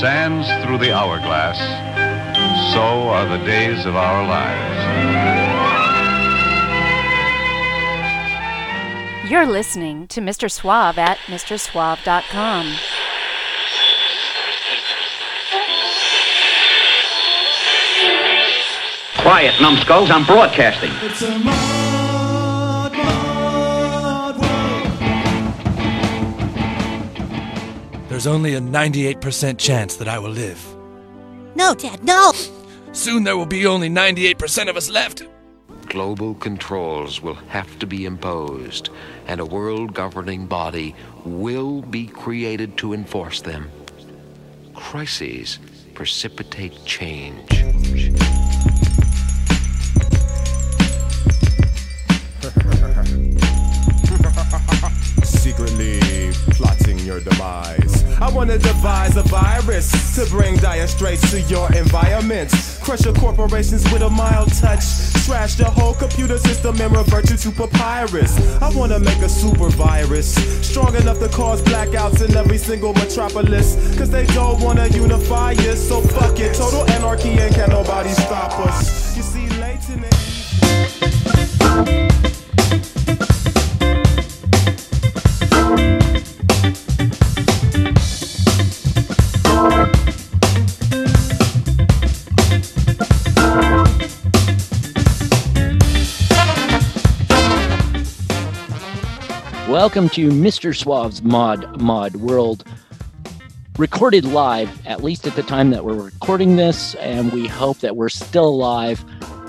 sands through the hourglass, so are the days of our lives. You're listening to Mr. Suave at MrSuave.com. Quiet, numbskulls, I'm broadcasting. It's a mad, mad world. There's only a 98% chance that I will live. No, Dad, no! Soon there will be only 98% of us left. Global controls will have to be imposed, and a world-governing body will be created to enforce them. Crises precipitate change. Secretly plotting your demise. I want to devise a virus to bring dire straits to your environment. Crush your corporations with a mild touch. Trash the whole computer system and revert you to papyrus. I want to make a super virus strong enough to cause blackouts in every single metropolis. Cause they don't want to unify us, so fuck it. Total anarchy and can't nobody stop us. You see, late tonight. Welcome to Mr. Suave's Mod World, recorded live, at least at the time that we're recording this, and we hope that we're still live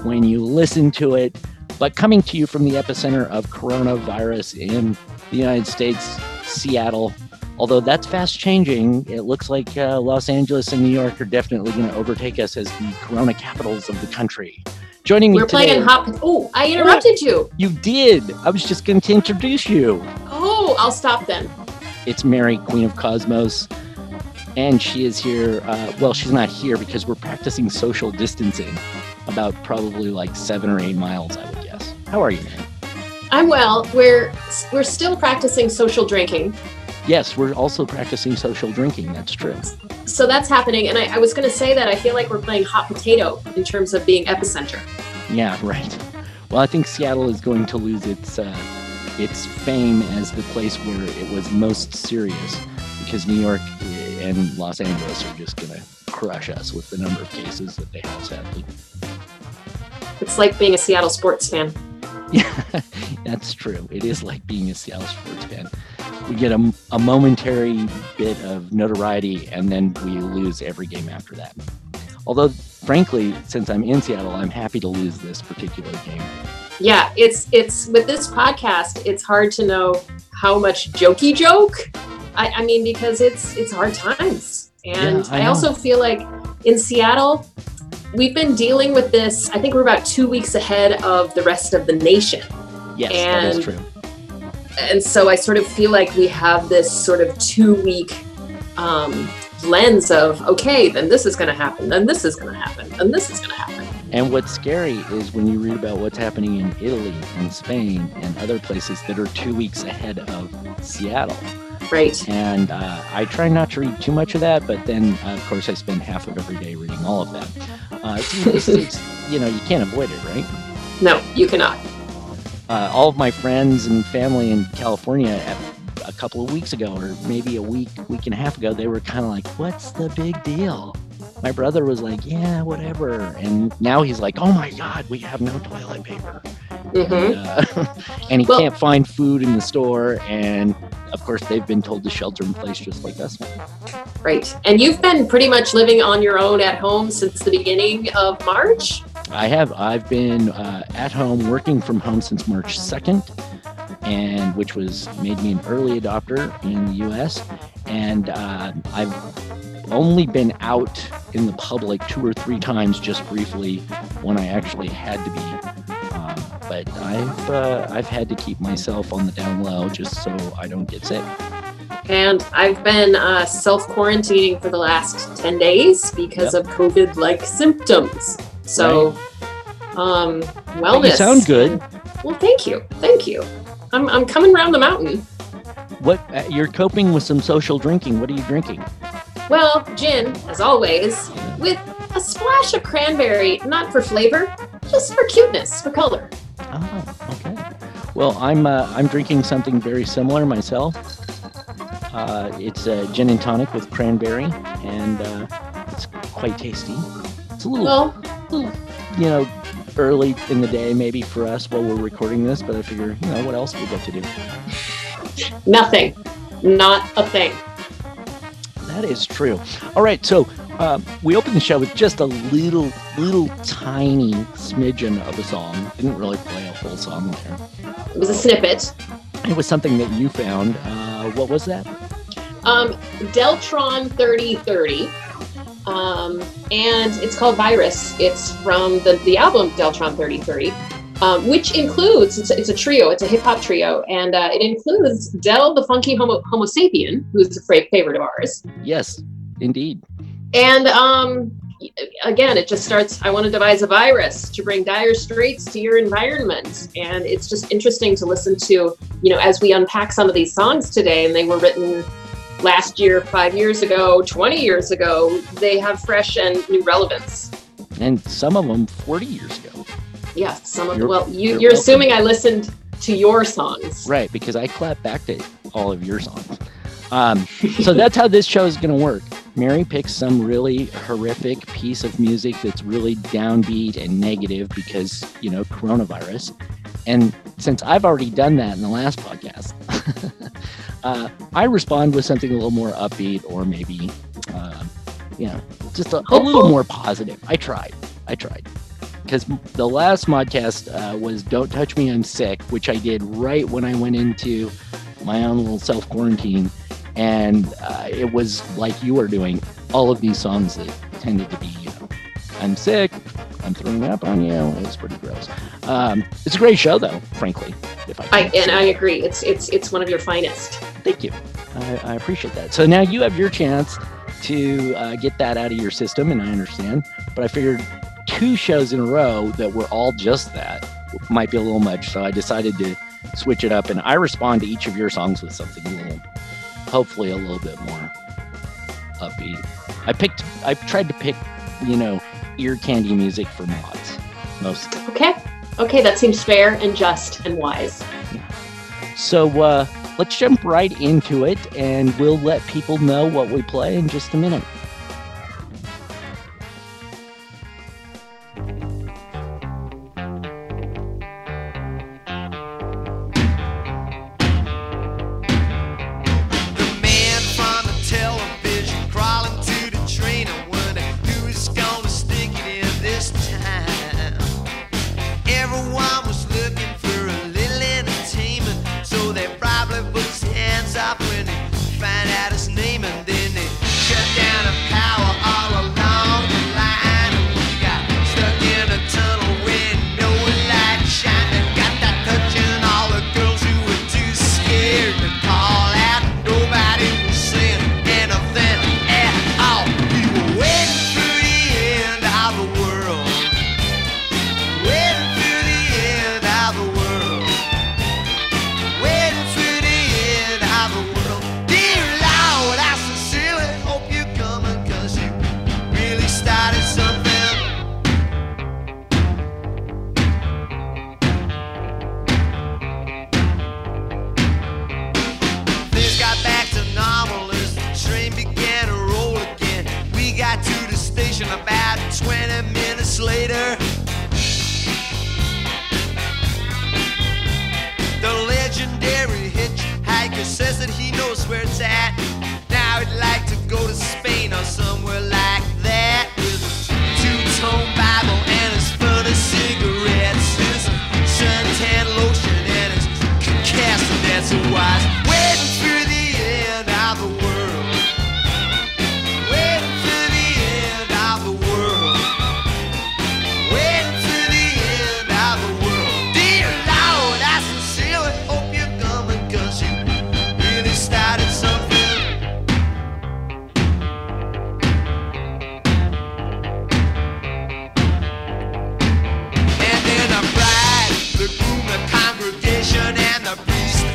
when you listen to it, but coming to you from the epicenter of coronavirus in the United States, Seattle, although that's fast changing. It looks like Los Angeles and New York are definitely going to overtake us as the corona capitals of the country. Joining me today. We're playing hop. Oh, I interrupted you. You did. I was just going to introduce you. Oh, I'll stop then. It's Mary, Queen of Cosmos, and she is here. Well, she's not here because we're practicing social distancing about probably like 7 or 8 miles, I would guess. How are you, Mary? I'm well. We're still practicing social drinking. Yes, we're also practicing social drinking. That's true. So that's happening. And I was going to say that I feel like we're playing hot potato in terms of being epicenter. Yeah, right. Well, I think Seattle is going to lose its fame as the place where it was most serious, because New York and Los Angeles are just going to crush us with the number of cases that they have, sadly. It's like being a Seattle sports fan. Yeah, that's true. It is like being a Seattle sports fan. We get a momentary bit of notoriety, and then we lose every game after that. Although, frankly, since I'm in Seattle, I'm happy to lose this particular game. Yeah, it's with this podcast, it's hard to know how much jokey joke. I mean, because it's hard times. And yeah, I also feel like in Seattle, we've been dealing with this. I think we're about 2 weeks ahead of the rest of the nation. Yes, that is true. And so I sort of feel like we have this sort of 2 week lens of, okay, then this is going to happen, then this is going to happen, and this is going to happen. And what's scary is when you read about what's happening in Italy and Spain and other places that are 2 weeks ahead of Seattle. Right. And I try not to read too much of that, but then, of course, I spend half of every day reading all of that. It's, you know, you can't avoid it, right? No, you cannot. All of my friends and family in California a couple of weeks ago, or maybe a week and a half ago, they were kind of like, what's the big deal? My brother was like, yeah, whatever. And now he's like, oh my God, we have no toilet paper. Mm-hmm. And he can't find food in the store. And of course, they've been told to shelter in place just like us. Right. And you've been pretty much living on your own at home since the beginning of March? I have. I've been at home, working from home since March 2nd, and which made me an early adopter in the U.S. And I've only been out in the public 2 or 3 times, just briefly, when I actually had to be. But I've had to keep myself on the down low just so I don't get sick. And I've been self-quarantining for the last 10 days because of COVID-like symptoms. So, right. Wellness. But you sound good. Well, thank you. I'm coming around the mountain. What you're coping with some social drinking? What are you drinking? Well, gin, as always, with a splash of cranberry, not for flavor, just for cuteness, for color. Oh, okay. Well, I'm drinking something very similar myself. It's a gin and tonic with cranberry, and it's quite tasty. It's a little, you know, early in the day maybe for us while we're recording this, but I figure, you know, what else we get to do? Nothing. Not a thing. That is true. All right, so we opened the show with just a little tiny smidgen of a song. Didn't really play a whole song there. It was a snippet. It was something that you found. What was that? Deltron 3030. And it's called Virus. It's from the album Deltron 3030, which includes, it's a trio, it's a hip-hop trio, and it includes Del the funky homo sapien, who's a favorite of ours. Yes, indeed. And again, it just starts, I want to devise a virus to bring dire straits to your environment. And it's just interesting to listen to, you know, as we unpack some of these songs today, and they were written last year, 5 years ago, 20 years ago, they have fresh and new relevance. And some of them 40 years ago. Yeah, some of them. Well, you're assuming I listened to your songs. Right, because I clap back to all of your songs. So that's how this show is going to work. Mary picks some really horrific piece of music that's really downbeat and negative because, you know, coronavirus. And since I've already done that in the last podcast, I respond with something a little more upbeat or maybe, you know, just a little more positive. I tried. Because the last modcast was Don't Touch Me, I'm Sick, which I did right when I went into my own little self-quarantine. And it was like you are doing, all of these songs that tended to be, you know, I'm sick, I'm throwing up on you. It's pretty gross. It's a great show, though, frankly. I agree. It's one of your finest. Thank you. I appreciate that. So now you have your chance to get that out of your system, and I understand. But I figured 2 shows in a row that were all just that might be a little much. So I decided to switch it up, and I respond to each of your songs with something a little, hopefully a little bit more upbeat. I tried to pick, you know, ear candy music for mods, mostly. Okay, that seems fair and just and wise. Yeah. So let's jump right into it, and we'll let people know what we play in just a minute.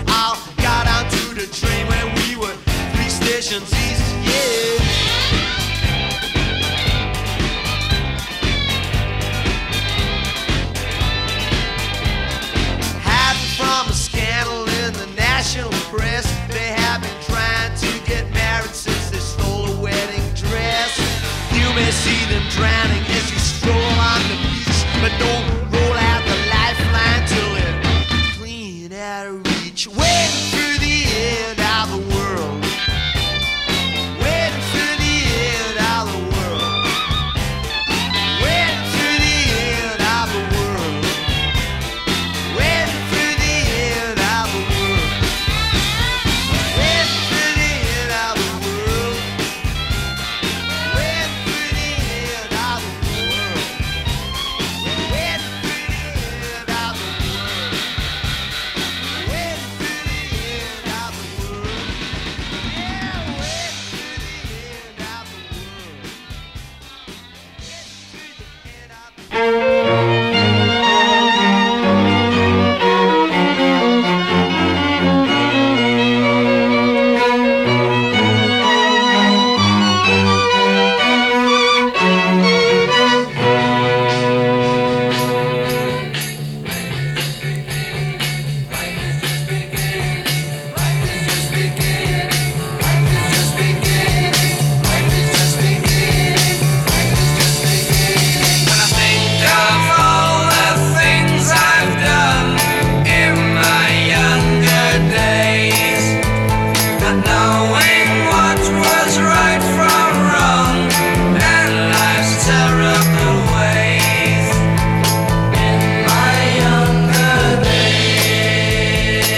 All got onto the train when we were 3 stations east, yeah. drowning as you stroll on the beach, but don't roll out the lifeline till it's clean out of reach. Waiting for the end of the world, waiting for the end of the world, waiting for the end of the world, waiting for the end of the world, waiting for the end of the world, waiting for the end of the world, waiting for the end of the world, waiting for the end of the world, yeah, waiting for the end of the world, waiting for the end of the world. When I think of all the things I've done in my younger days, not knowing what was right from wrong and life's terrible ways, in my younger days.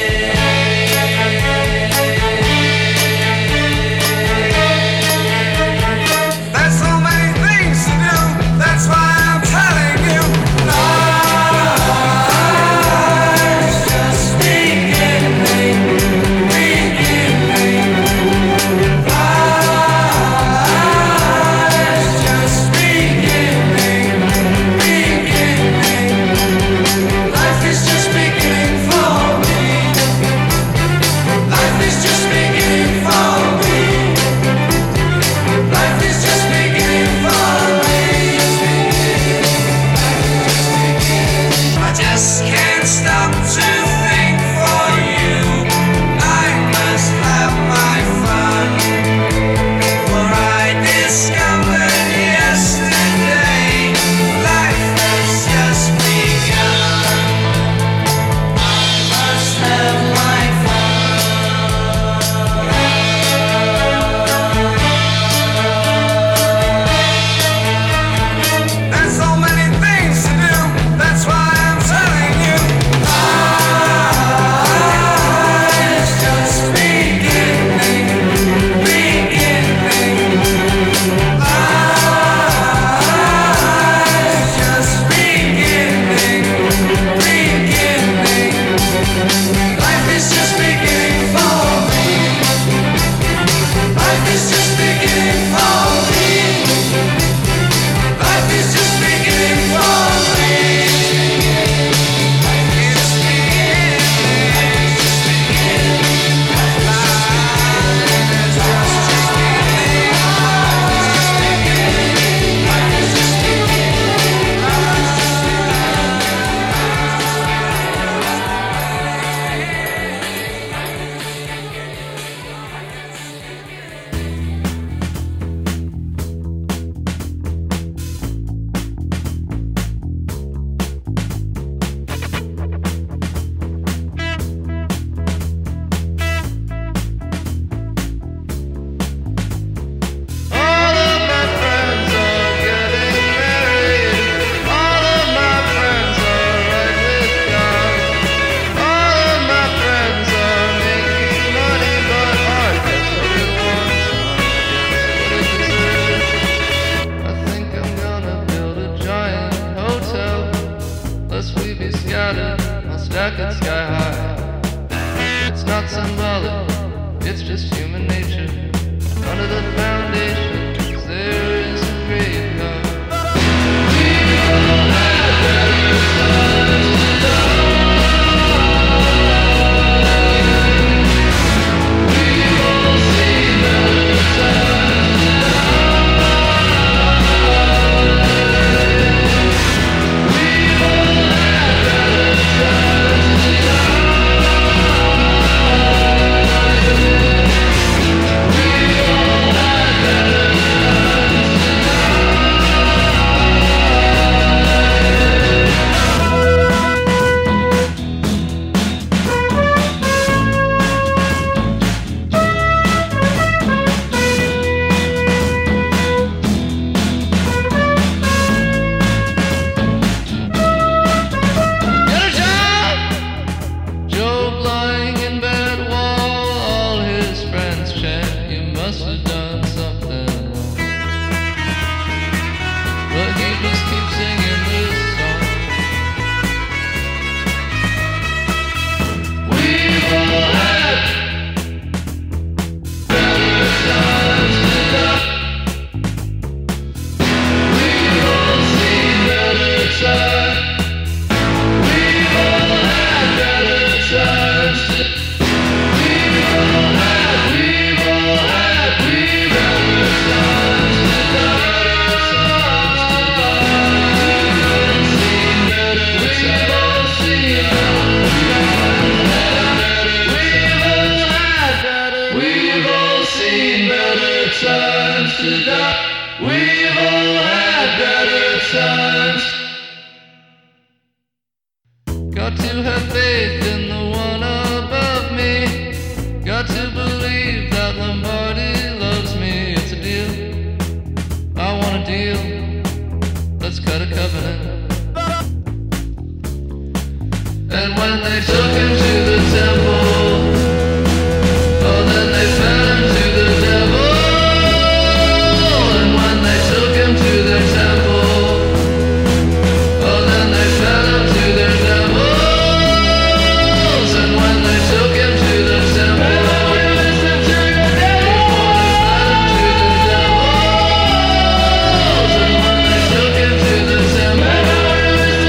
There's so many things to do, that's why I'm telling you, life's just beginning, beginning. Life's just beginning, beginning. Life is just beginning for me. Life is just beginning for me. Life is just beginning for me. I just can't stop to think for you. I must have my fun. For I discovered yesterday life has just begun. I must have my fun. There's so many things to do, that's why I'm telling you, life's just beginning, beginning. Life's just beginning, beginning. Life is just beginning for me. Life is just beginning for me. Life is just beginning for me. Life is just beginning. Life is just beginning. Life is just beginning. Life is just beginning. Life is just beginning. Life is just All of my friends are getting married. All of my friends are right with God. All of my friends are making money, but I guess everyone's trying to get what it deserves. I think I'm gonna build a giant hotel, lest we be scattered while stacking sky high. It's not symbolic, it's just human nature. Under the foundations there is a great love. We all have better times than ours. We all see better times than ours. We all have better times than ours. We all had better stop. We've all had better times. Got to have faith in the one above me. Got to believe that Lombardi loves me. It's a deal. I want a deal. Let's cut a covenant. And when they took him to the temple, oh, then they fed him to the devil. And when they took him to their temple, oh, then they fed him to their devils. And when they took him to the temple, oh, then they fed him to the devils. And when they took him to the temple, oh, then they listened to his devils. Most of the time I'm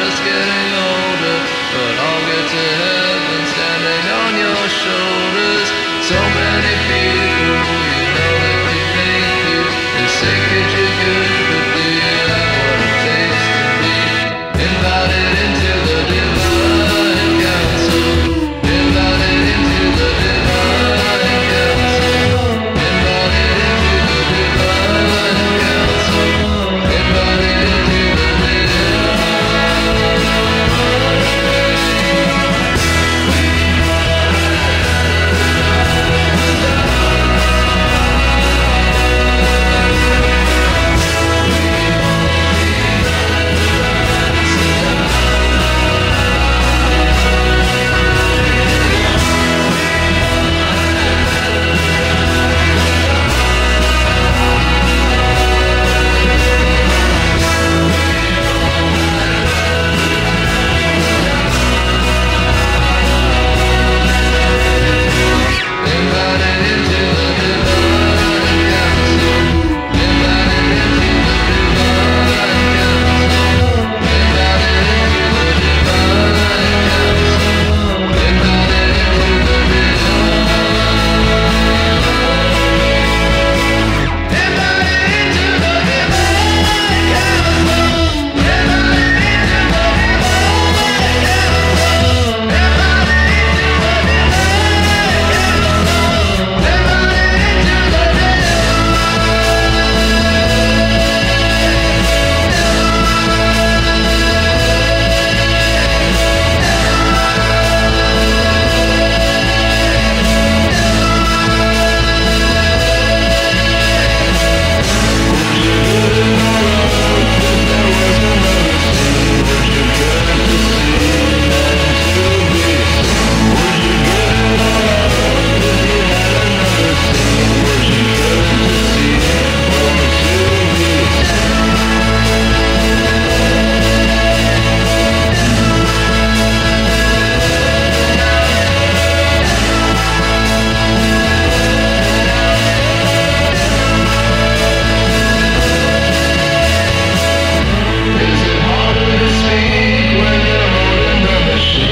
just getting older, but I'll get to heaven standing on your shoulders. So many people, you know that they thank you. They say, kid, you're good, but do you know what it takes to be invited into the divine council? Invited into the divine council. Invited into the divine council. Invited into the Invited into the divine council. Invited into the divine council. Invited into the divine council. Invited into the Invited into the divine council. Invited into the divine council. Invited into the divine council. Invited into the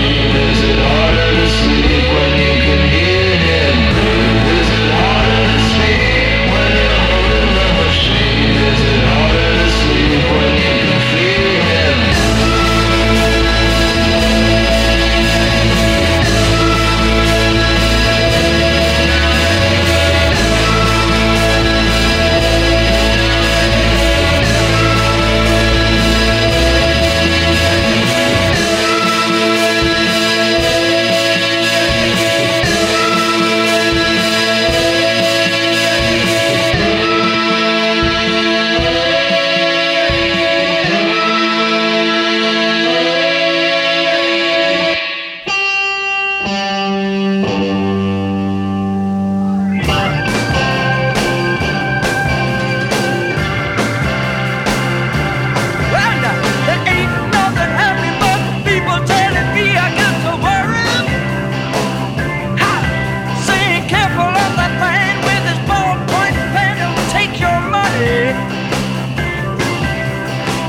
Is it harder to speak when you're holding the machine? Is it harder to sleep when you can hear him breathe? Is it harder to speak when you're holding the machine? Is it harder to sleep when you can feel him? Well, now, there ain't nothing happening but people telling me I got to worry. Ha! Saying careful of that man with his ballpoint pen who will take your money.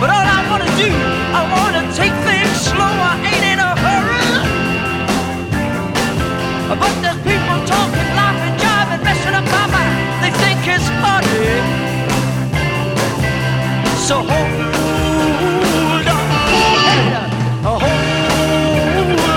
But all I wanna do, I wanna take things slow. I ain't in a hurry. But there's people talking, laughing, jiving, messing up my mind. They think it's funny. So hold on. Hold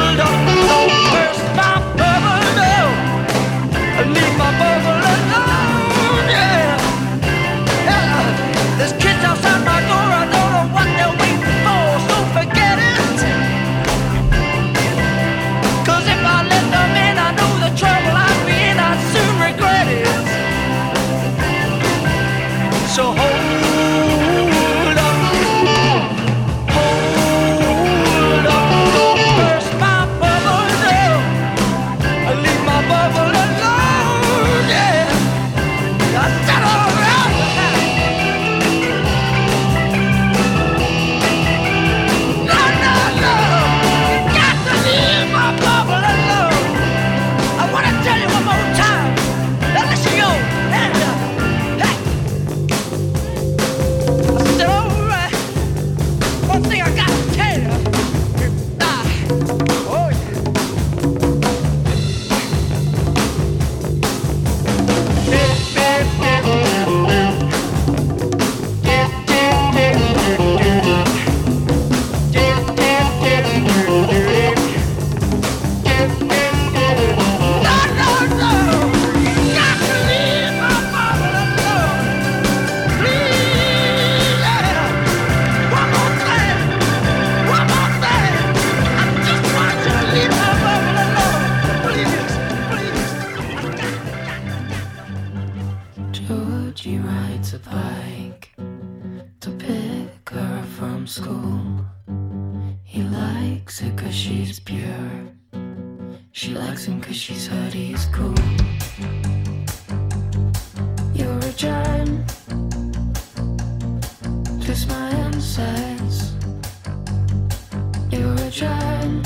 from school. He likes her 'cause she's pure. She likes him 'cause she's heard he's cool. You're a dime, twist my insides. You're a dime.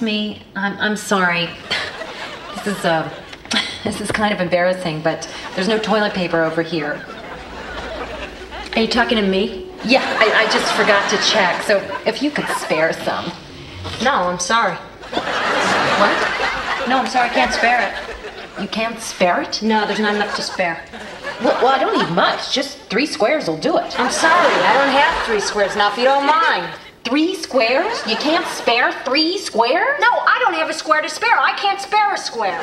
excuse me, I'm sorry. This is kind of embarrassing, but there's no toilet paper over here. Are you talking to me? Yeah, I just forgot to check, so if you could spare some. No, I'm sorry. What? No, I'm sorry, I can't spare it. You can't spare it? No, there's not enough to spare. Well, I don't need much. Just 3 squares will do it. I'm sorry, I don't have 3 squares now, if you don't mind. 3 squares? You can't spare 3 squares? No, I don't have a square to spare. I can't spare a square.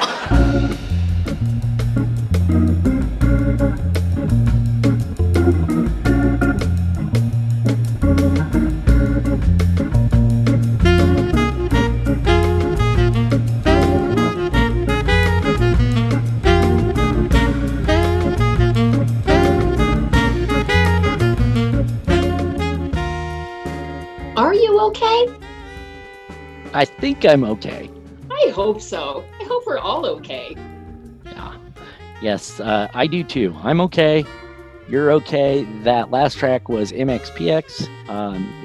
Okay? I think I'm okay. I hope so. I hope we're all okay. Yeah. Yes, I do too. I'm okay. You're okay. That last track was MXPX.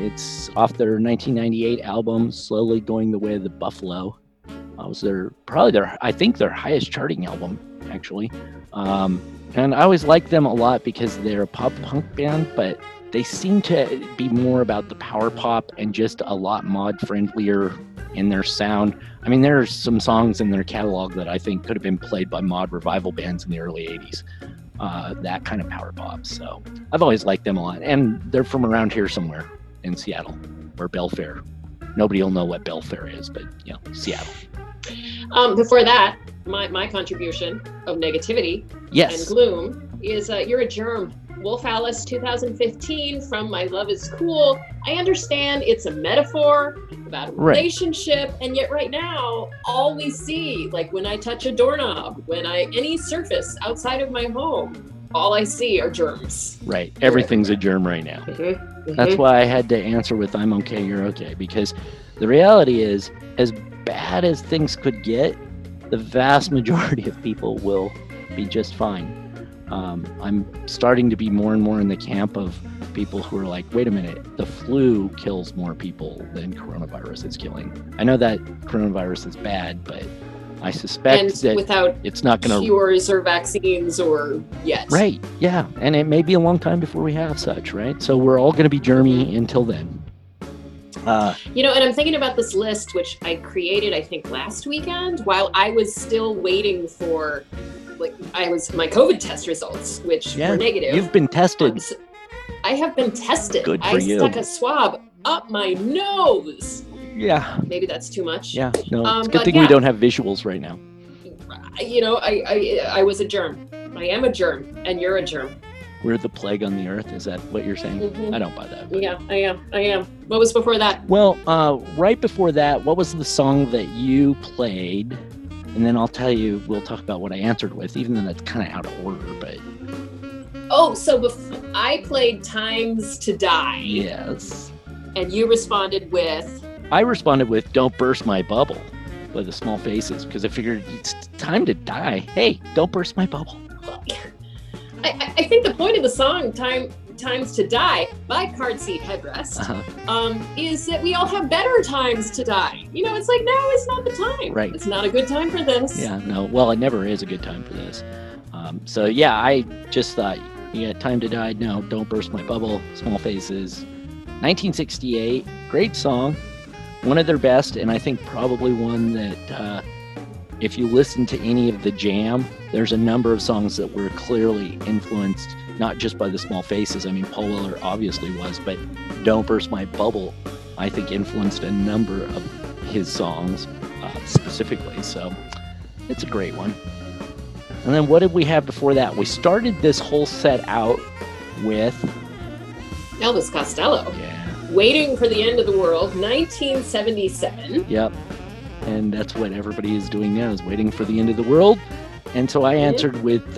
It's off their 1998 album, Slowly Going the Way of the Buffalo. It was their highest charting album, actually. And I always like them a lot because they're a pop punk band, but they seem to be more about the power pop and just a lot mod friendlier in their sound. I mean, there are some songs in their catalog that I think could have been played by mod revival bands in the early 80s. That kind of power pop. So I've always liked them a lot. And they're from around here somewhere in Seattle or Belfair. Nobody will know what Belfair is, but you know, Seattle. Before that, my contribution of negativity and gloom is you're a germ. Wolf Alice 2015 from My Love is Cool. I understand it's a metaphor about a relationship, and yet right now, all we see, like when I touch a doorknob, when any surface outside of my home, all I see are germs. Right. Everything's a germ right now. Mm-hmm. Mm-hmm. That's why I had to answer with I'm okay, you're okay, because the reality is, as bad as things could get, the vast majority of people will be just fine. I'm starting to be more and more in the camp of people who are like, wait a minute, the flu kills more people than coronavirus is killing. I know that coronavirus is bad, but I suspect that without it's not going to cures or vaccines or yet. Right. Yeah. And it may be a long time before we have such. Right. So we're all going to be germy until then. And I'm thinking about this list, which I created, I think, last weekend while I was still waiting for my COVID test results, which were negative. You've been tested. I have been tested. Good for you. I stuck a swab up my nose. Yeah. Maybe that's too much. Yeah. No, it's a good thing we don't have visuals right now. I was a germ. I am a germ, and you're a germ. We're the plague on the earth. Is that what you're saying? Mm-hmm. I don't buy that. But... yeah, I am. What was before that? Well, right before that, what was the song that you played? And then I'll tell you, we'll talk about what I answered with, even though that's kind of out of order, but... Oh, so I played Times to Die. Yes. And you responded with... I responded with Don't Burst My Bubble by the Small Faces, because I figured it's time to die. Hey, don't burst my bubble. I think the point of the song, Times to Die by Card Seat Headrest, is that we all have better times to die. You know, it's like, no, it's not the time. Right. It's not a good time for this. Yeah, no. Well, it never is a good time for this. So, yeah, I just thought, yeah, Time to Die, no, Don't Burst My Bubble, Small Faces. 1968, great song, one of their best, and I think probably one that if you listen to any of the Jam, there's a number of songs that were clearly influenced not just by the Small Faces. I mean, Paul Weller obviously was, but Don't Burst My Bubble, I think, influenced a number of his songs specifically. So it's a great one. And then what did we have before that? We started this whole set out with... Elvis Costello. Yeah. Waiting for the End of the World, 1977. Yep. And that's what everybody is doing now, is waiting for the end of the world. And so I answered with...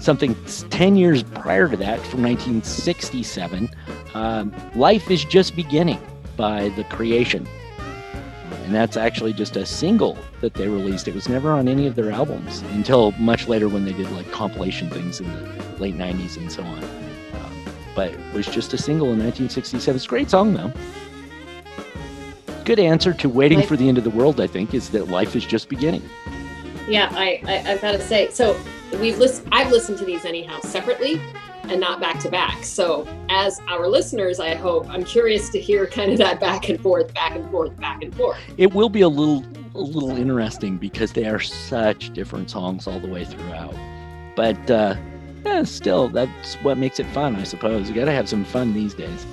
something 10 years prior to that, from 1967, Life is Just Beginning by The Creation. And that's actually just a single that they released. It was never on any of their albums until much later when they did like compilation things in the late 90s and so on. But it was just a single in 1967. It's a great song, though. good answer to waiting for the end of the world, I think, is that life is just beginning. Yeah, I've got to say. So I've listened to these anyhow separately and not back to back. So as our listeners, I'm curious to hear kind of that back and forth, back and forth, back and forth. It will be a little interesting because they are such different songs all the way throughout. But still, that's what makes it fun, I suppose. You got to have some fun these days.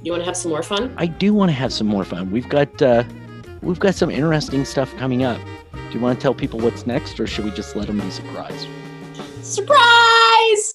You want to have some more fun? I do want to have some more fun. We've got some interesting stuff coming up. Do you want to tell people what's next, or should we just let them be surprised? Surprise!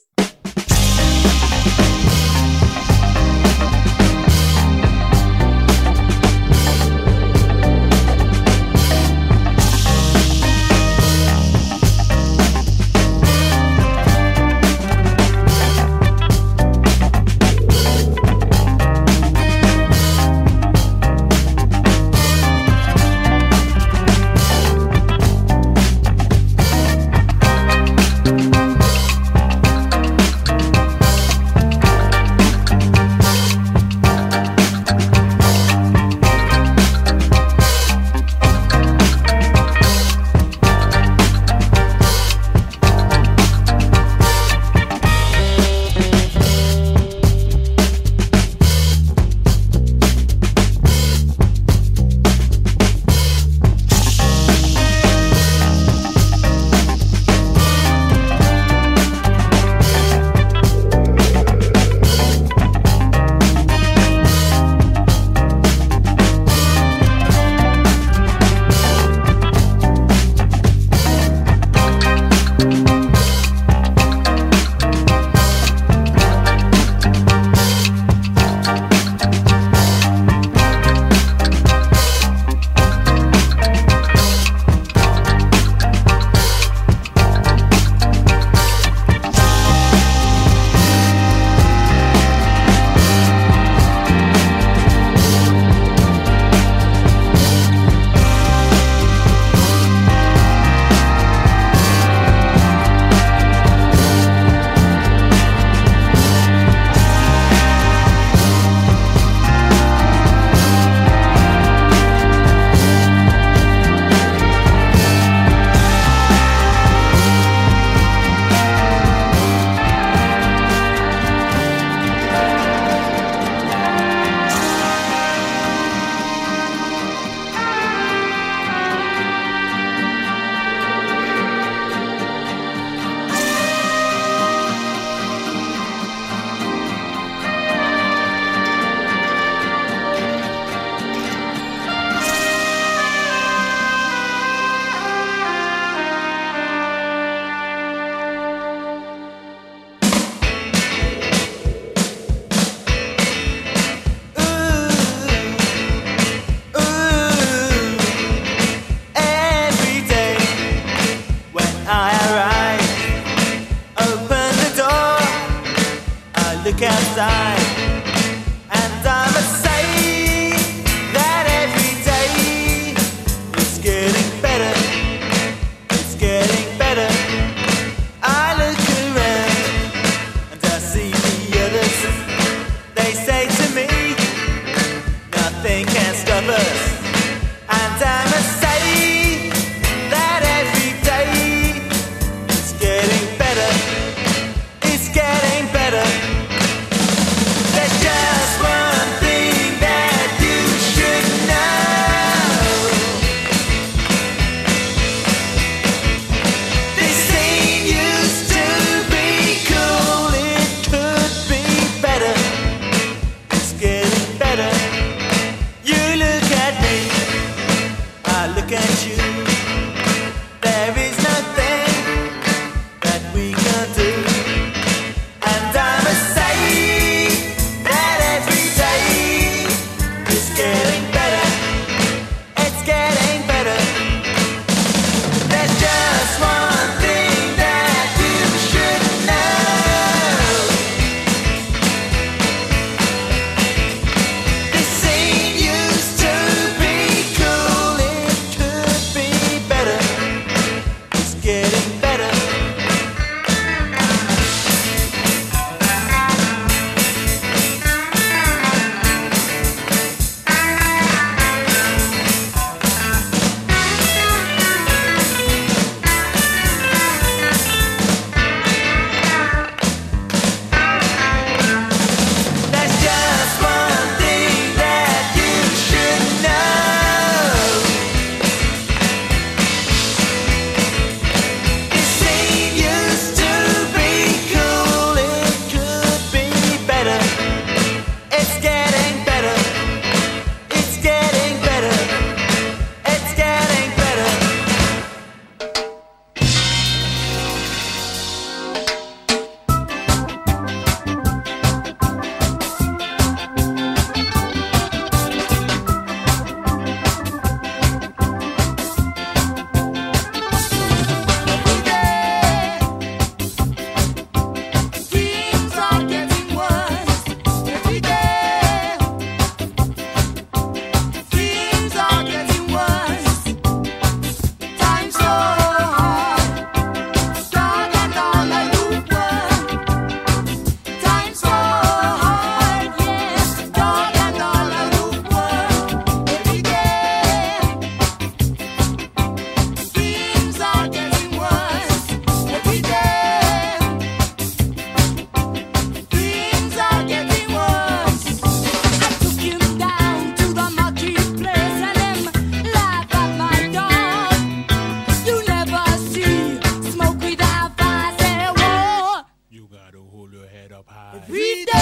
Right. Every day.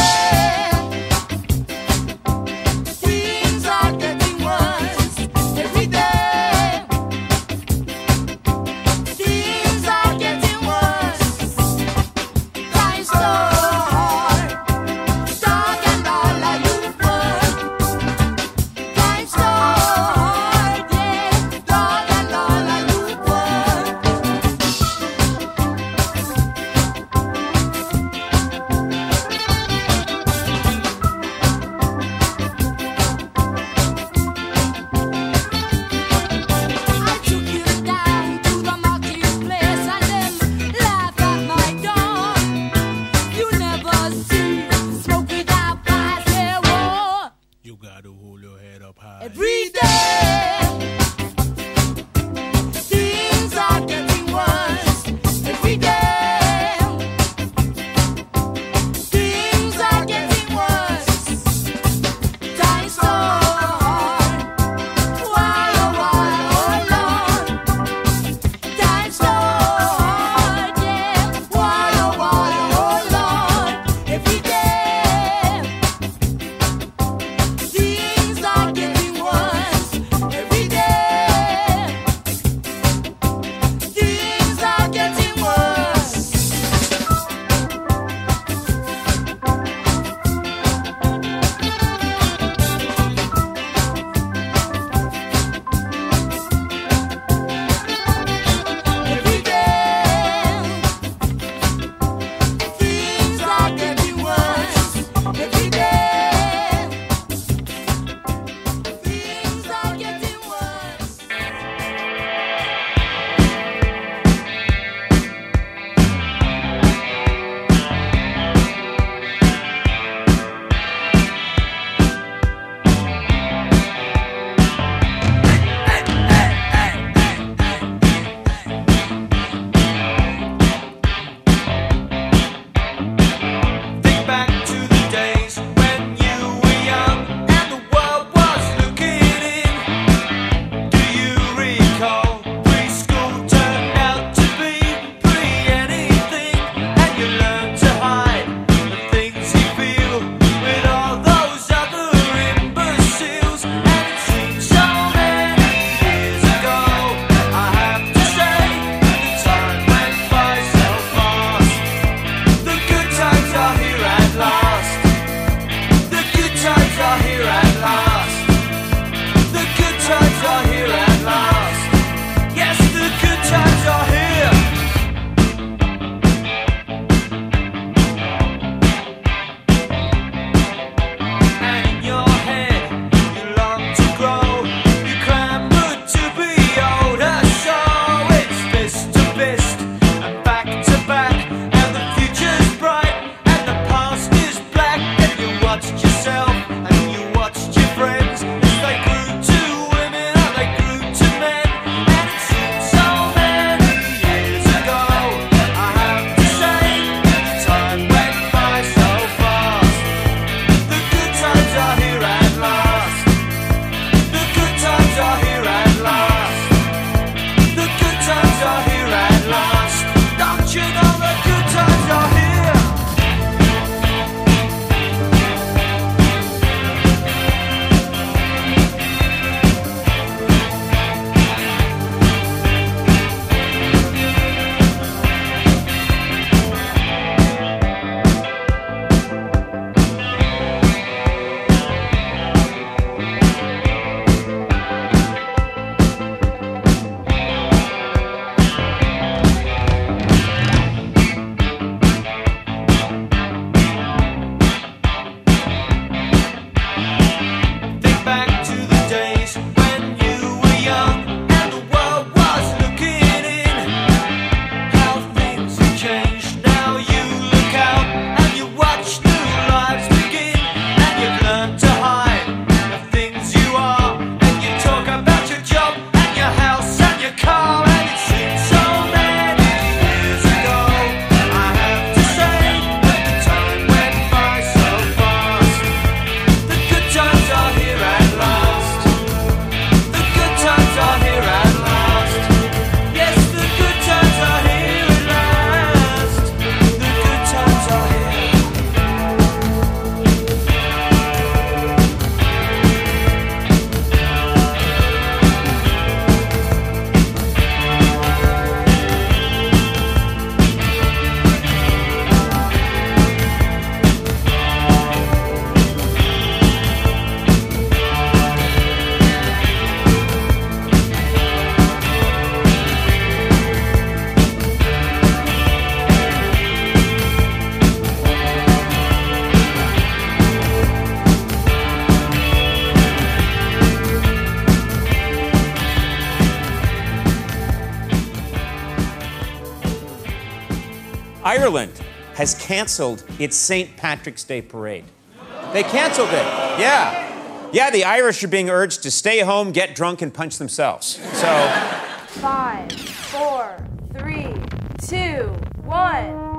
Ireland has canceled its St. Patrick's Day parade. They canceled it, yeah. Yeah, the Irish are being urged to stay home, get drunk, and punch themselves, so. 5, 4, 3, 2, 1.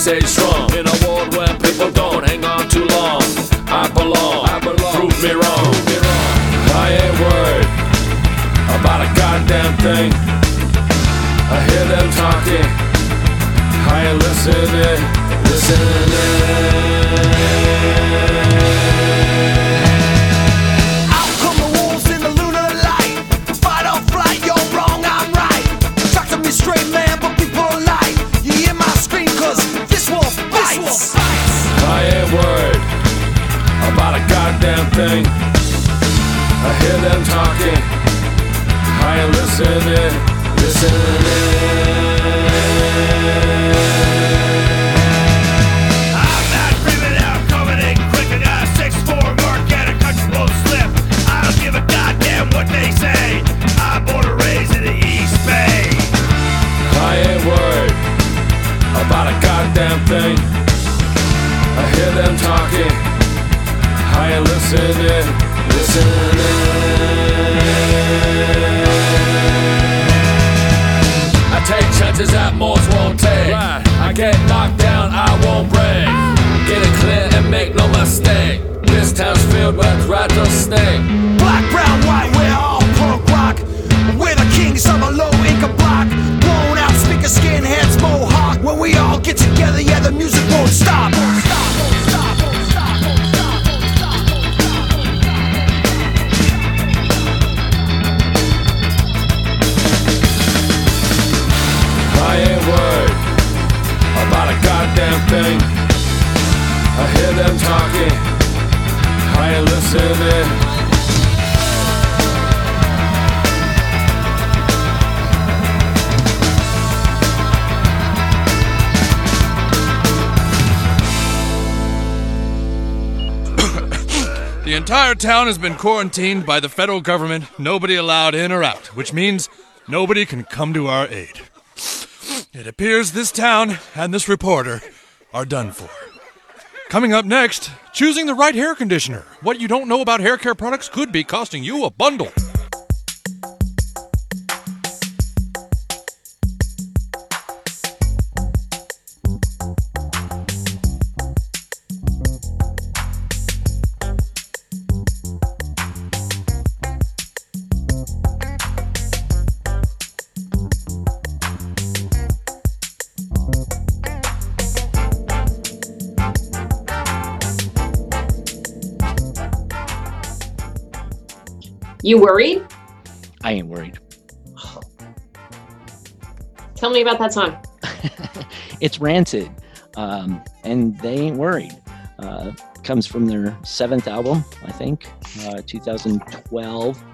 Stay strong in a world where people don't hang on too long. I belong, prove me wrong. I ain't worried about a goddamn thing. I hear them talking, I ain't listening. Damn thing. I hear them talking. I am listening. I'm not dreaming out, coming in quick. I got 6'4", mark at a country road slip. I don't give a goddamn what they say. I'm born and raised in the East Bay. I ain't worried about a goddamn thing. I hear them talking. I am listening. I take chances that most won't take. get knocked down, I won't break. Get it clear and make no mistake. This town's filled with rattlesnake. Black, brown, white, we're all punk rock. We're the kings of a low income block. Blown out speaker, skinheads, mohawk. When we all get together, yeah, the music won't stop. Won't stop, won't stop. I ain't worried about a goddamn thing. I hear them talking, I ain't listening. The entire town has been quarantined by the federal government. Nobody allowed in or out, which means nobody can come to our aid. It appears this town and this reporter are done for. Coming up next, choosing the right hair conditioner. What you don't know about hair care products could be costing you a bundle. You worried? I ain't worried. Oh. Tell me about that song. It's Rancid, and They Ain't Worried. Comes from their seventh album, I think, 2012,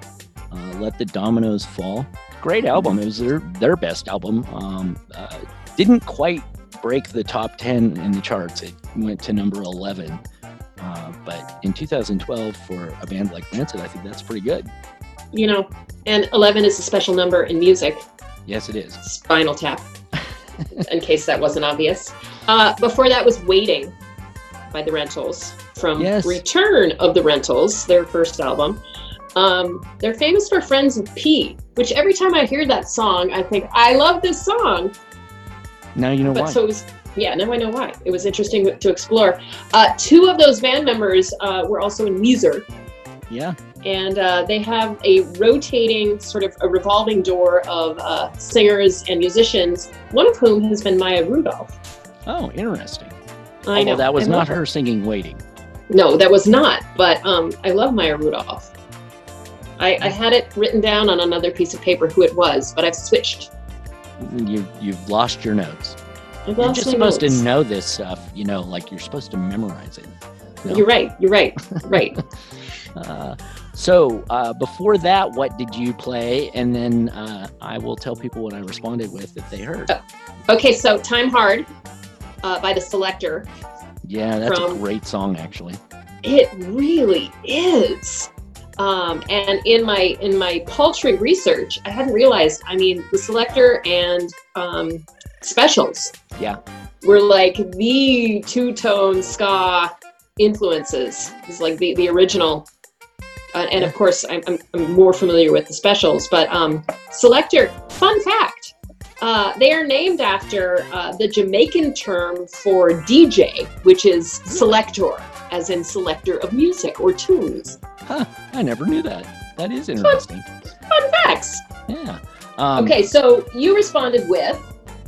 Let the Dominoes Fall. Great album. It was their best album. Didn't quite break the top 10 in the charts. It went to number 11. But in 2012, for a band like Rancid, I think that's pretty good. You know, and 11 is a special number in music. Yes, it is. Spinal Tap, in case that wasn't obvious. Before that was Waiting by The Rentals from Return of The Rentals, their first album. They're famous for Friends of P, which every time I hear that song, I think, I love this song. Now you know why. Yeah, now I know why. It was interesting to explore. Two of those band members were also in Weezer. Yeah. And they have a rotating, sort of a revolving door of singers and musicians, one of whom has been Maya Rudolph. Oh, interesting. I know. That was not her singing Waiting. No, that was not. But I love Maya Rudolph. I had it written down on another piece of paper who it was, but I've switched. You've lost your notes. You're just supposed to know this stuff, you know, like you're supposed to memorize it. No? You're right. So before that, what did you play? And then I will tell people what I responded with if they heard. Okay, so Time Hard by The Selector. Yeah, that's a great song, actually. It really is. And in my paltry research, I hadn't realized, I mean, The Selector and... Specials. Yeah. We're like the two-tone ska influences. It's like the original. And of course, I'm more familiar with the Specials. But Selector, fun fact, they are named after the Jamaican term for DJ, which is selector, as in selector of music or tunes. Huh. I never knew that. That is interesting. Fun facts. Yeah. Okay, so you responded with...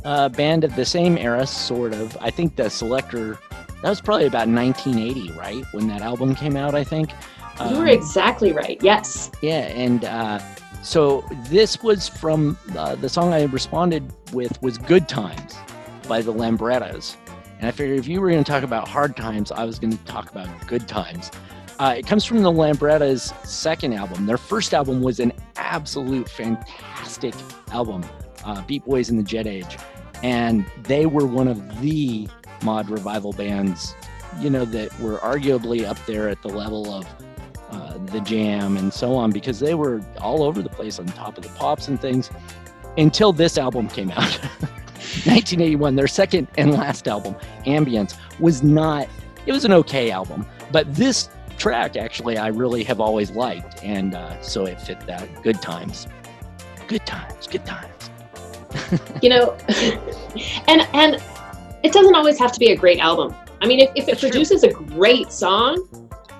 band of the same era, sort of. I think The Selector, that was probably about 1980, right? When that album came out, I think. You were exactly right, yes. Yeah, and so this was from, the song I responded with was Good Times by the Lambrettas. And I figured if you were going to talk about hard times, I was going to talk about good times. It comes from the Lambrettas' second album. Their first album was an absolute fantastic album. Beat Boys in the Jet Age, and they were one of the mod revival bands, you know, that were arguably up there at the level of The Jam and so on, because they were all over the place on Top of the Pops and things until this album came out. 1981, their second and last album, Ambience, it was an okay album, but this track actually I really have always liked, and so it fit that. Good times. You know, and it doesn't always have to be a great album. I mean, if it produces a great song,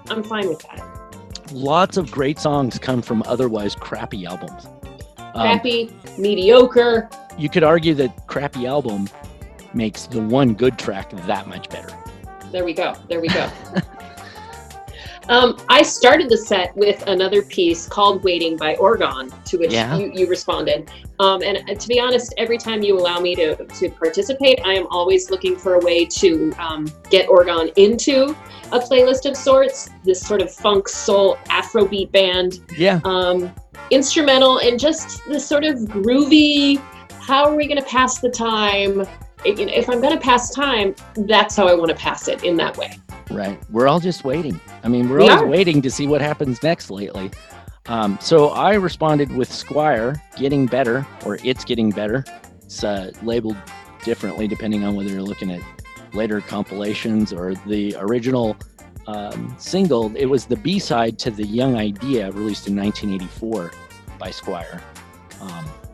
I'm fine with that. Lots of great songs come from otherwise crappy albums. Crappy, mediocre. You could argue that crappy album makes the one good track that much better. There we go. I started the set with another piece called Waiting by Orgon, to which you responded. And to be honest, every time you allow me to participate, I am always looking for a way to get Orgon into a playlist of sorts, this sort of funk, soul, Afrobeat band. Yeah. Instrumental and just this sort of groovy, how are we going to pass the time? If I'm going to pass time, that's how I want to pass it, in that way. Right. We're all just waiting. I mean, we're always waiting to see what happens next lately. So I responded with Squire, Getting Better, or It's Getting Better. It's labeled differently depending on whether you're looking at later compilations or the original single. It was the B-side to The Young Idea, released in 1984 by Squire.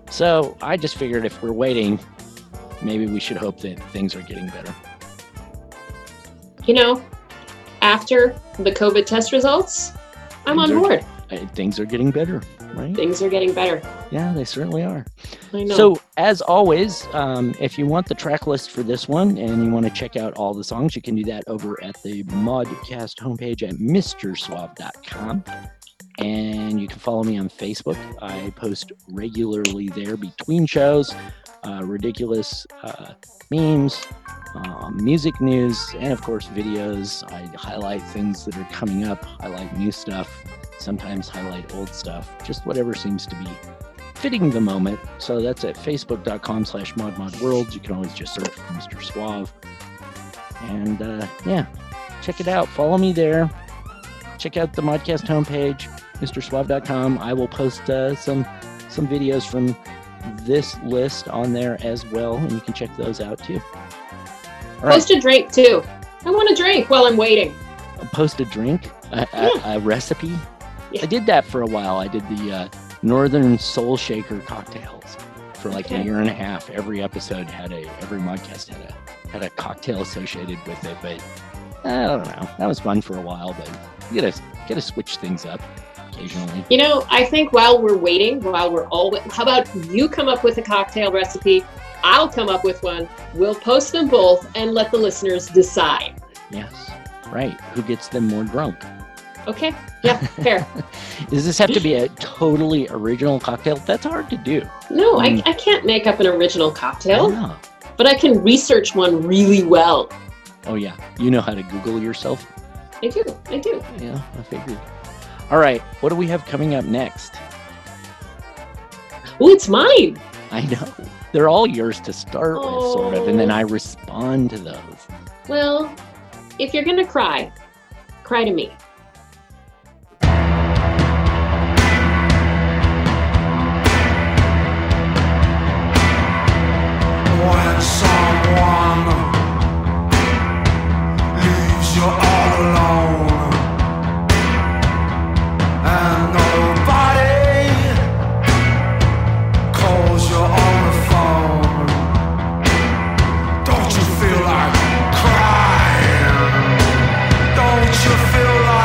So I just figured if we're waiting, maybe we should hope that things are getting better. You know, after the COVID test results, I'm on board. Things are getting better, right? Things are getting better. Yeah, they certainly are. I know. So, as always, if you want the track list for this one and you want to check out all the songs, you can do that over at the Modcast homepage at MrSuave.com. And you can follow me on Facebook. I post regularly there between shows, ridiculous memes, music news, and of course videos. I highlight things that are coming up, highlight new stuff, sometimes highlight old stuff, just whatever seems to be fitting the moment. So that's at facebook.com/modmodworld. You can always just search for Mr. Suave. And check it out. Follow me there. Check out the Modcast homepage, MrSuave.com. I will post some videos from this list on there as well, and you can check those out too. All right. Post a drink too. I want a drink while I'm waiting. Post a drink? A recipe? Yeah. I did that for a while. I did the Northern Soul Shaker cocktails for like a year and a half. Every episode every Modcast had a cocktail associated with it, but I don't know. That was fun for a while, but you gotta switch things up occasionally. You know, I think while we're waiting, how about you come up with a cocktail recipe? I'll come up with one. We'll post them both and let the listeners decide. Yes, right. Who gets them more drunk? Okay. Yeah, fair. Does this have to be a totally original cocktail? That's hard to do. No, I can't make up an original cocktail. Yeah. But I can research one really well. Oh, yeah. You know how to Google yourself? I do. Yeah, I figured. All right. What do we have coming up next? Oh, it's mine. I know. They're all yours to start with, sort of, and then I respond to those. Well, if you're going to cry, cry to me. When someone leaves your eyes alone, and nobody calls you on the phone, don't you feel like crying? Don't you feel like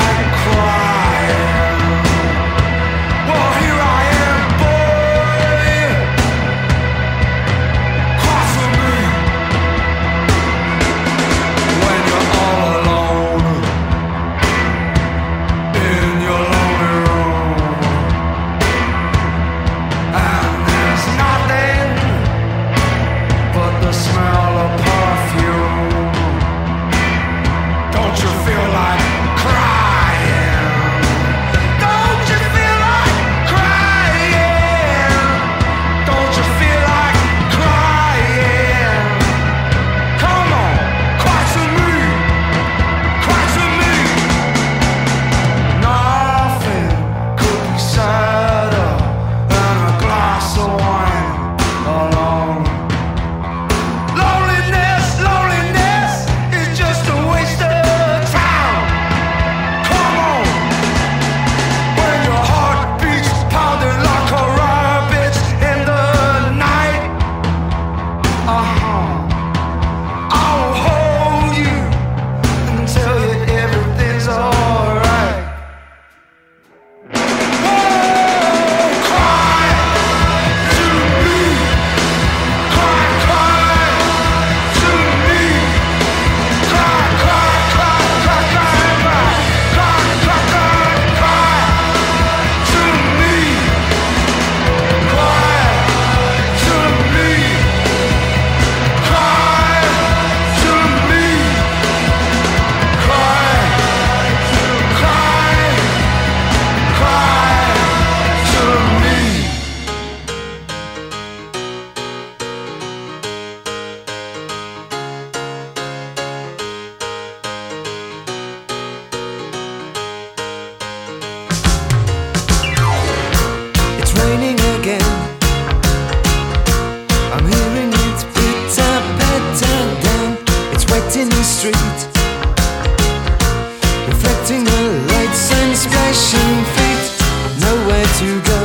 out in the street, reflecting the lights and splashing feet. Nowhere to go,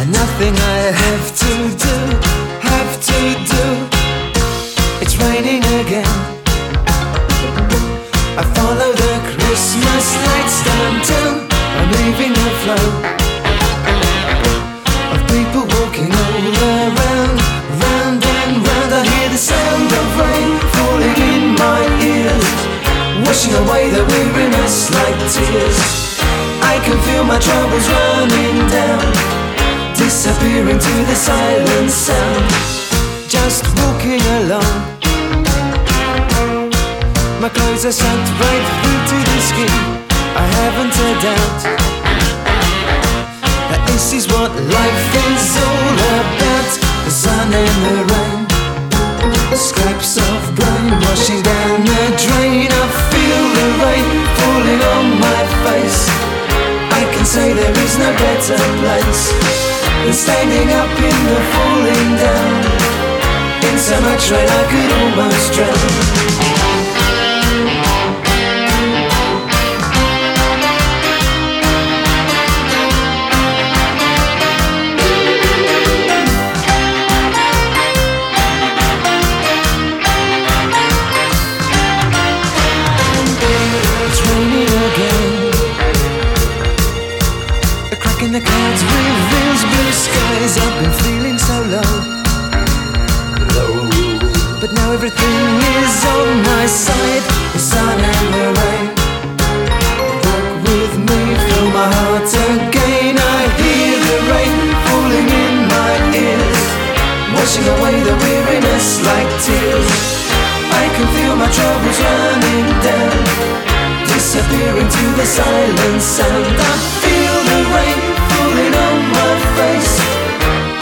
and nothing I have to do, have to do. It's raining again. I follow the Christmas lights downtown. I'm leaving the flow of people walking all around, round and round. I hear the sound of rain falling in my ears, washing away the weariness like tears. I can feel my troubles running down, disappearing to the silent sound. Just walking along, my clothes are sucked right through to the skin. I haven't a doubt that this is what life is all about. The sun and the rain, scraps of brain washing down the drain. I feel the rain falling on my face. I can say there is no better place than standing up in the falling down. In so much rain I could almost drown. The clouds reveals blue skies. I've been feeling so low, but now everything is on my side. The sun and the rain walk with me through my heart again. I hear the rain falling in my ears, washing away the weariness like tears. I can feel my troubles running down, disappearing to the silent sound. I feel the rain falling on my face.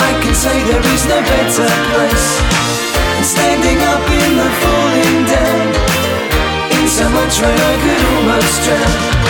I can say there is no better place than standing up in the falling down. In so much rain I could almost drown.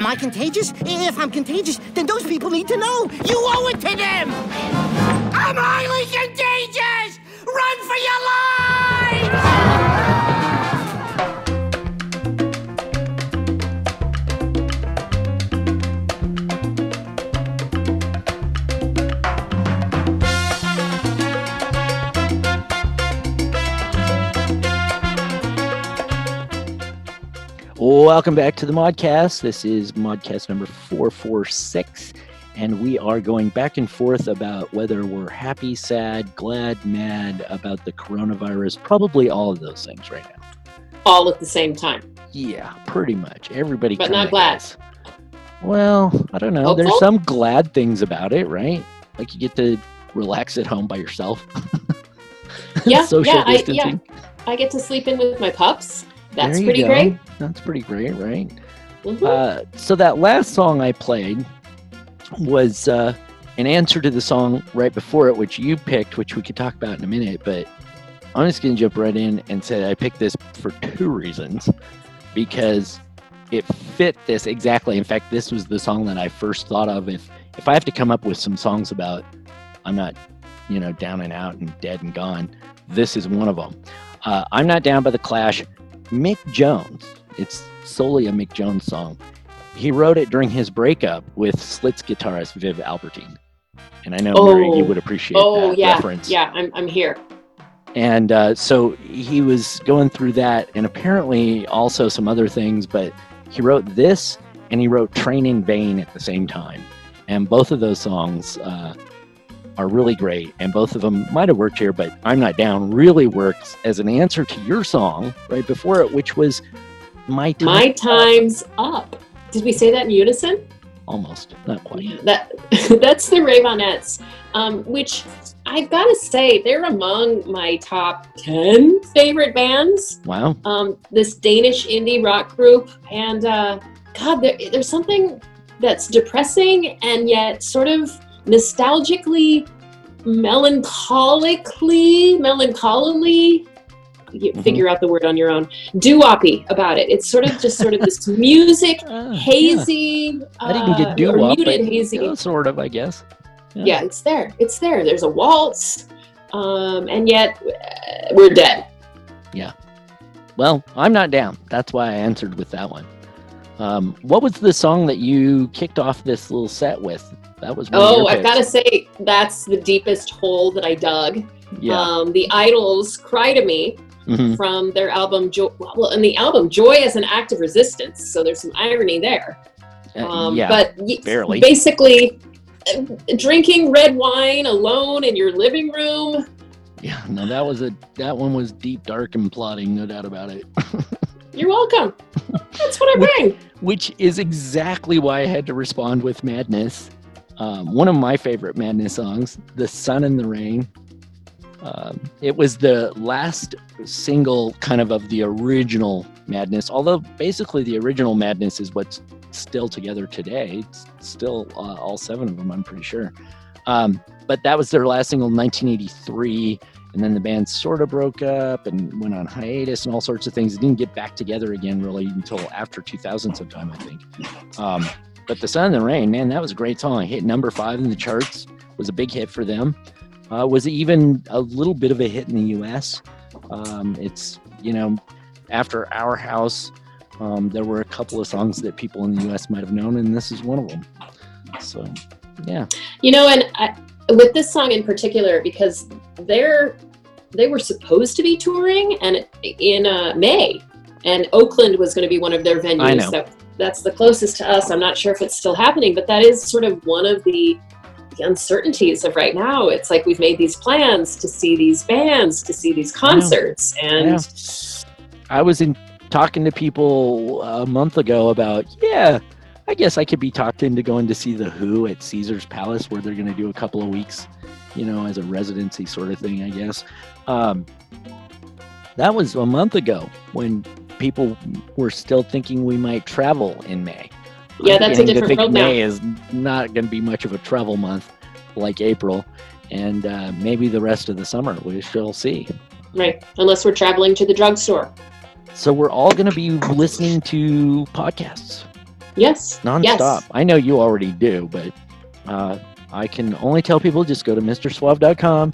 Am I contagious? If I'm contagious, then those people need to know. You owe it to them. I'm highly contagious. Run for your lives. Welcome back to the Modcast. This is Modcast number 446, and we are going back and forth about whether we're happy, sad, glad, mad about the coronavirus, probably all of those things right now. All at the same time. Yeah, pretty much. Everybody. But not glad. Well, I don't know. Hopeful? There's some glad things about it, right? Like you get to relax at home by yourself. Yeah, social distancing. I get to sleep in with my pups. That's pretty great. That's pretty great, right? Mm-hmm. So that last song I played was an answer to the song right before it, which you picked, which we could talk about in a minute. But I'm just going to jump right in and say I picked this for two reasons, because it fit this exactly. In fact, this was the song that I first thought of. If I have to come up with some songs about I'm not, down and out and dead and gone, this is one of them. I'm Not Down by The Clash. Mick Jones. It's solely a Mick Jones song. He wrote it during his breakup with Slits guitarist Viv Albertine. And I know, Mary, you would appreciate that reference. Yeah, I'm here. And so he was going through that and apparently also some other things, but he wrote this and he wrote Train in Vain at the same time. And both of those songs are really great, and both of them might have worked here, but I'm Not Down really works as an answer to your song right before it, which was My Time's Up. Did we say that in unison? Almost, not quite. Yeah, that's the Raveonettes, which I've got to say, they're among my top 10 favorite bands. Wow. This Danish indie rock group, and God, there's something that's depressing and yet sort of nostalgically, melancholy, you figure out the word on your own, doo-wop-y about it. It's sort of this music, hazy, I didn't get doo-wop, muted hazy. Yeah, sort of, I guess. Yeah, it's there. There's a waltz, and yet we're dead. Yeah. Well, I'm not down. That's why I answered with that one. What was the song that you kicked off this little set with? That was one of your picks. I've got to say, that's the deepest hole that I dug. Yeah. The Idles, Cry to Me, from their album, Joy is an Act of Resistance. So there's some irony there. But barely. Basically, drinking red wine alone in your living room. Yeah, no, that one was deep, dark, and plotting, no doubt about it. You're welcome. That's what I bring. Which is exactly why I had to respond with Madness. One of my favorite Madness songs, The Sun and the Rain. It was the last single kind of the original Madness, although basically the original Madness is what's still together today. It's still all seven of them, I'm pretty sure. But that was their last single in 1983. And then the band sort of broke up and went on hiatus and all sorts of things. It didn't get back together again really until after 2000 sometime, I think. But The Sun and the Rain, man, that was a great song. It hit number 5 in the charts. Was a big hit for them. Was even a little bit of a hit in the U.S. It's, after Our House, there were a couple of songs that people in the U.S. might have known, and this is one of them. So, yeah. With this song in particular, because they were supposed to be touring and in May, and Oakland was going to be one of their venues. I know. That's the closest to us. I'm not sure if it's still happening, but that is sort of one of the uncertainties of right now. It's like we've made these plans to see these bands, to see these concerts. I was talking to people a month ago about, I guess I could be talked into going to see The Who at Caesar's Palace, where they're going to do a couple of weeks, as a residency sort of thing, I guess. That was a month ago when people were still thinking we might travel in May. Yeah, that's a different world now. May is not going to be much of a travel month like April, and maybe the rest of the summer we shall see. Right, unless we're traveling to the drugstore. So we're all going to be listening to podcasts. Yes. Non-stop. Yes. I know you already do, but I can only tell people just go to MrSuave.com.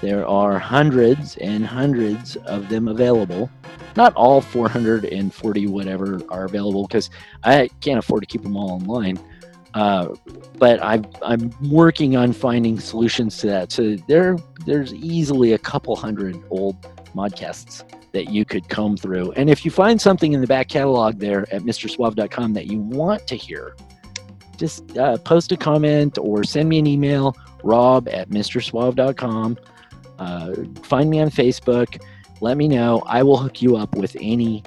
There are hundreds and hundreds of them available. Not all 440 whatever are available because I can't afford to keep them all online. But I'm working on finding solutions to that. So there's easily a couple hundred old modcasts that you could comb through. And if you find something in the back catalog there at MrSuave.com that you want to hear, just post a comment or send me an email, rob@MrSuave.com. Find me on Facebook. Let me know. I will hook you up with any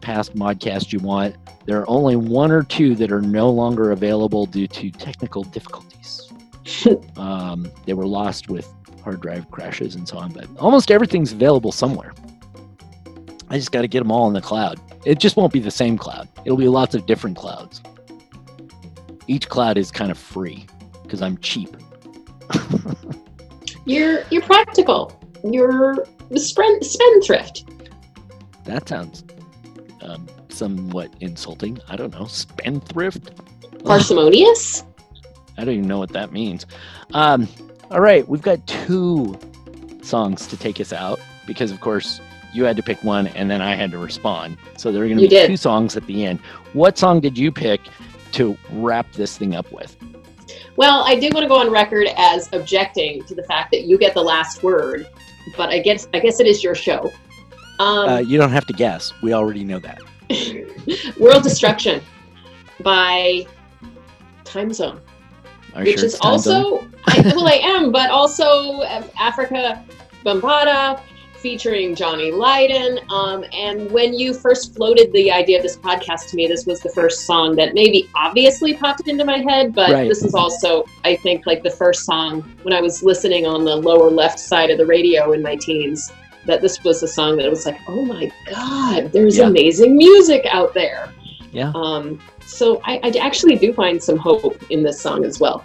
past modcast you want. There are only one or two that are no longer available due to technical difficulties. They were lost with hard drive crashes and so on, but almost everything's available somewhere. I just got to get them all in the cloud. It just won't be the same cloud. It'll be lots of different clouds. Each cloud is kind of free because I'm cheap. You're practical. You're spendthrift. That sounds somewhat insulting. I don't know. Spendthrift? Parsimonious? I don't even know what that means. All right. We've got two songs to take us out because, of course, you had to pick one and then I had to respond. So there are going to be two songs at the end. What song did you pick to wrap this thing up with? Well, I did want to go on record as objecting to the fact that you get the last word, but I guess it is your show. You don't have to guess. We already know that. World Destruction by Time Zone. Are you which sure is also, I am, but also Africa Bambaataa featuring Johnny Lydon. And when you first floated the idea of this podcast to me, this was the first song that maybe obviously popped into my head, but This is also, I think, like the first song when I was listening on the lower left side of the radio in my teens, that this was a song that was like, oh my God, there's amazing music out there. Yeah. So I actually do find some hope in this song as well.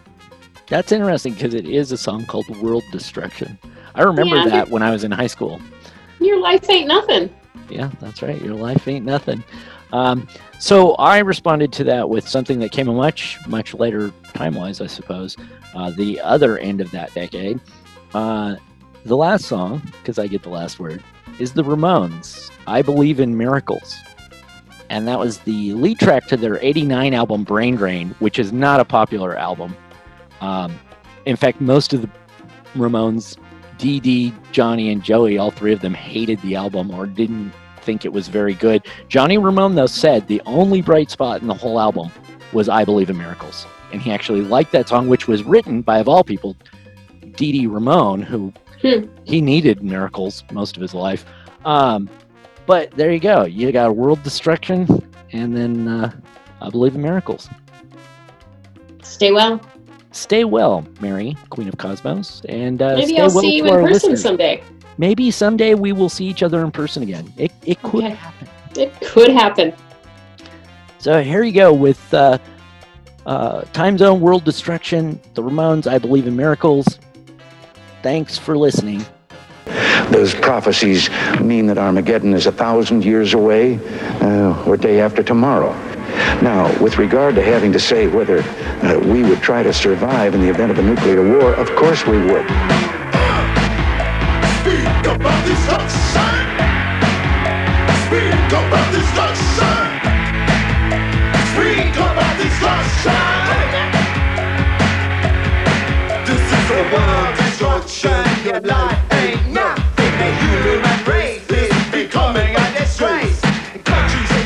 That's interesting because it is a song called World Destruction. I remember that when I was in high school. Your life ain't nothing. Yeah, that's right. Your life ain't nothing. So I responded to that with something that came much, much later time-wise, I suppose, the other end of that decade. The last song, because I get the last word, is The Ramones, I Believe in Miracles. And that was the lead track to their 1989 album, Brain Drain, which is not a popular album. In fact, most of the Ramones, Dee Dee, Johnny, and Joey, all three of them hated the album or didn't think it was very good. Johnny Ramone, though, said the only bright spot in the whole album was I Believe in Miracles. And he actually liked that song, which was written by, of all people, Dee Dee Ramone, who he needed miracles most of his life. But there you go. You got World Destruction and then I Believe in Miracles. Stay well. Stay well, Mary, Queen of Cosmos. And maybe I'll see you in person someday. Maybe someday we will see each other in person again. It could happen. It could happen. So here you go with Time Zone, World Destruction, The Ramones, I Believe in Miracles. Thanks for listening. Those prophecies mean that Armageddon is 1,000 years away or day after tomorrow. Now, with regard to having to say whether we would try to survive in the event of a nuclear war, of course we would. Speak about this destruction. Speak about this destruction. Speak about this destruction. This is a world destruction. Your life ain't nothing. The human race is becoming a disgrace. The KGB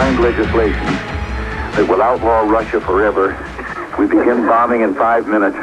signed legislation that will outlaw Russia forever. We begin bombing in 5 minutes.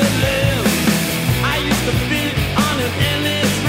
Live. I used to be on an endless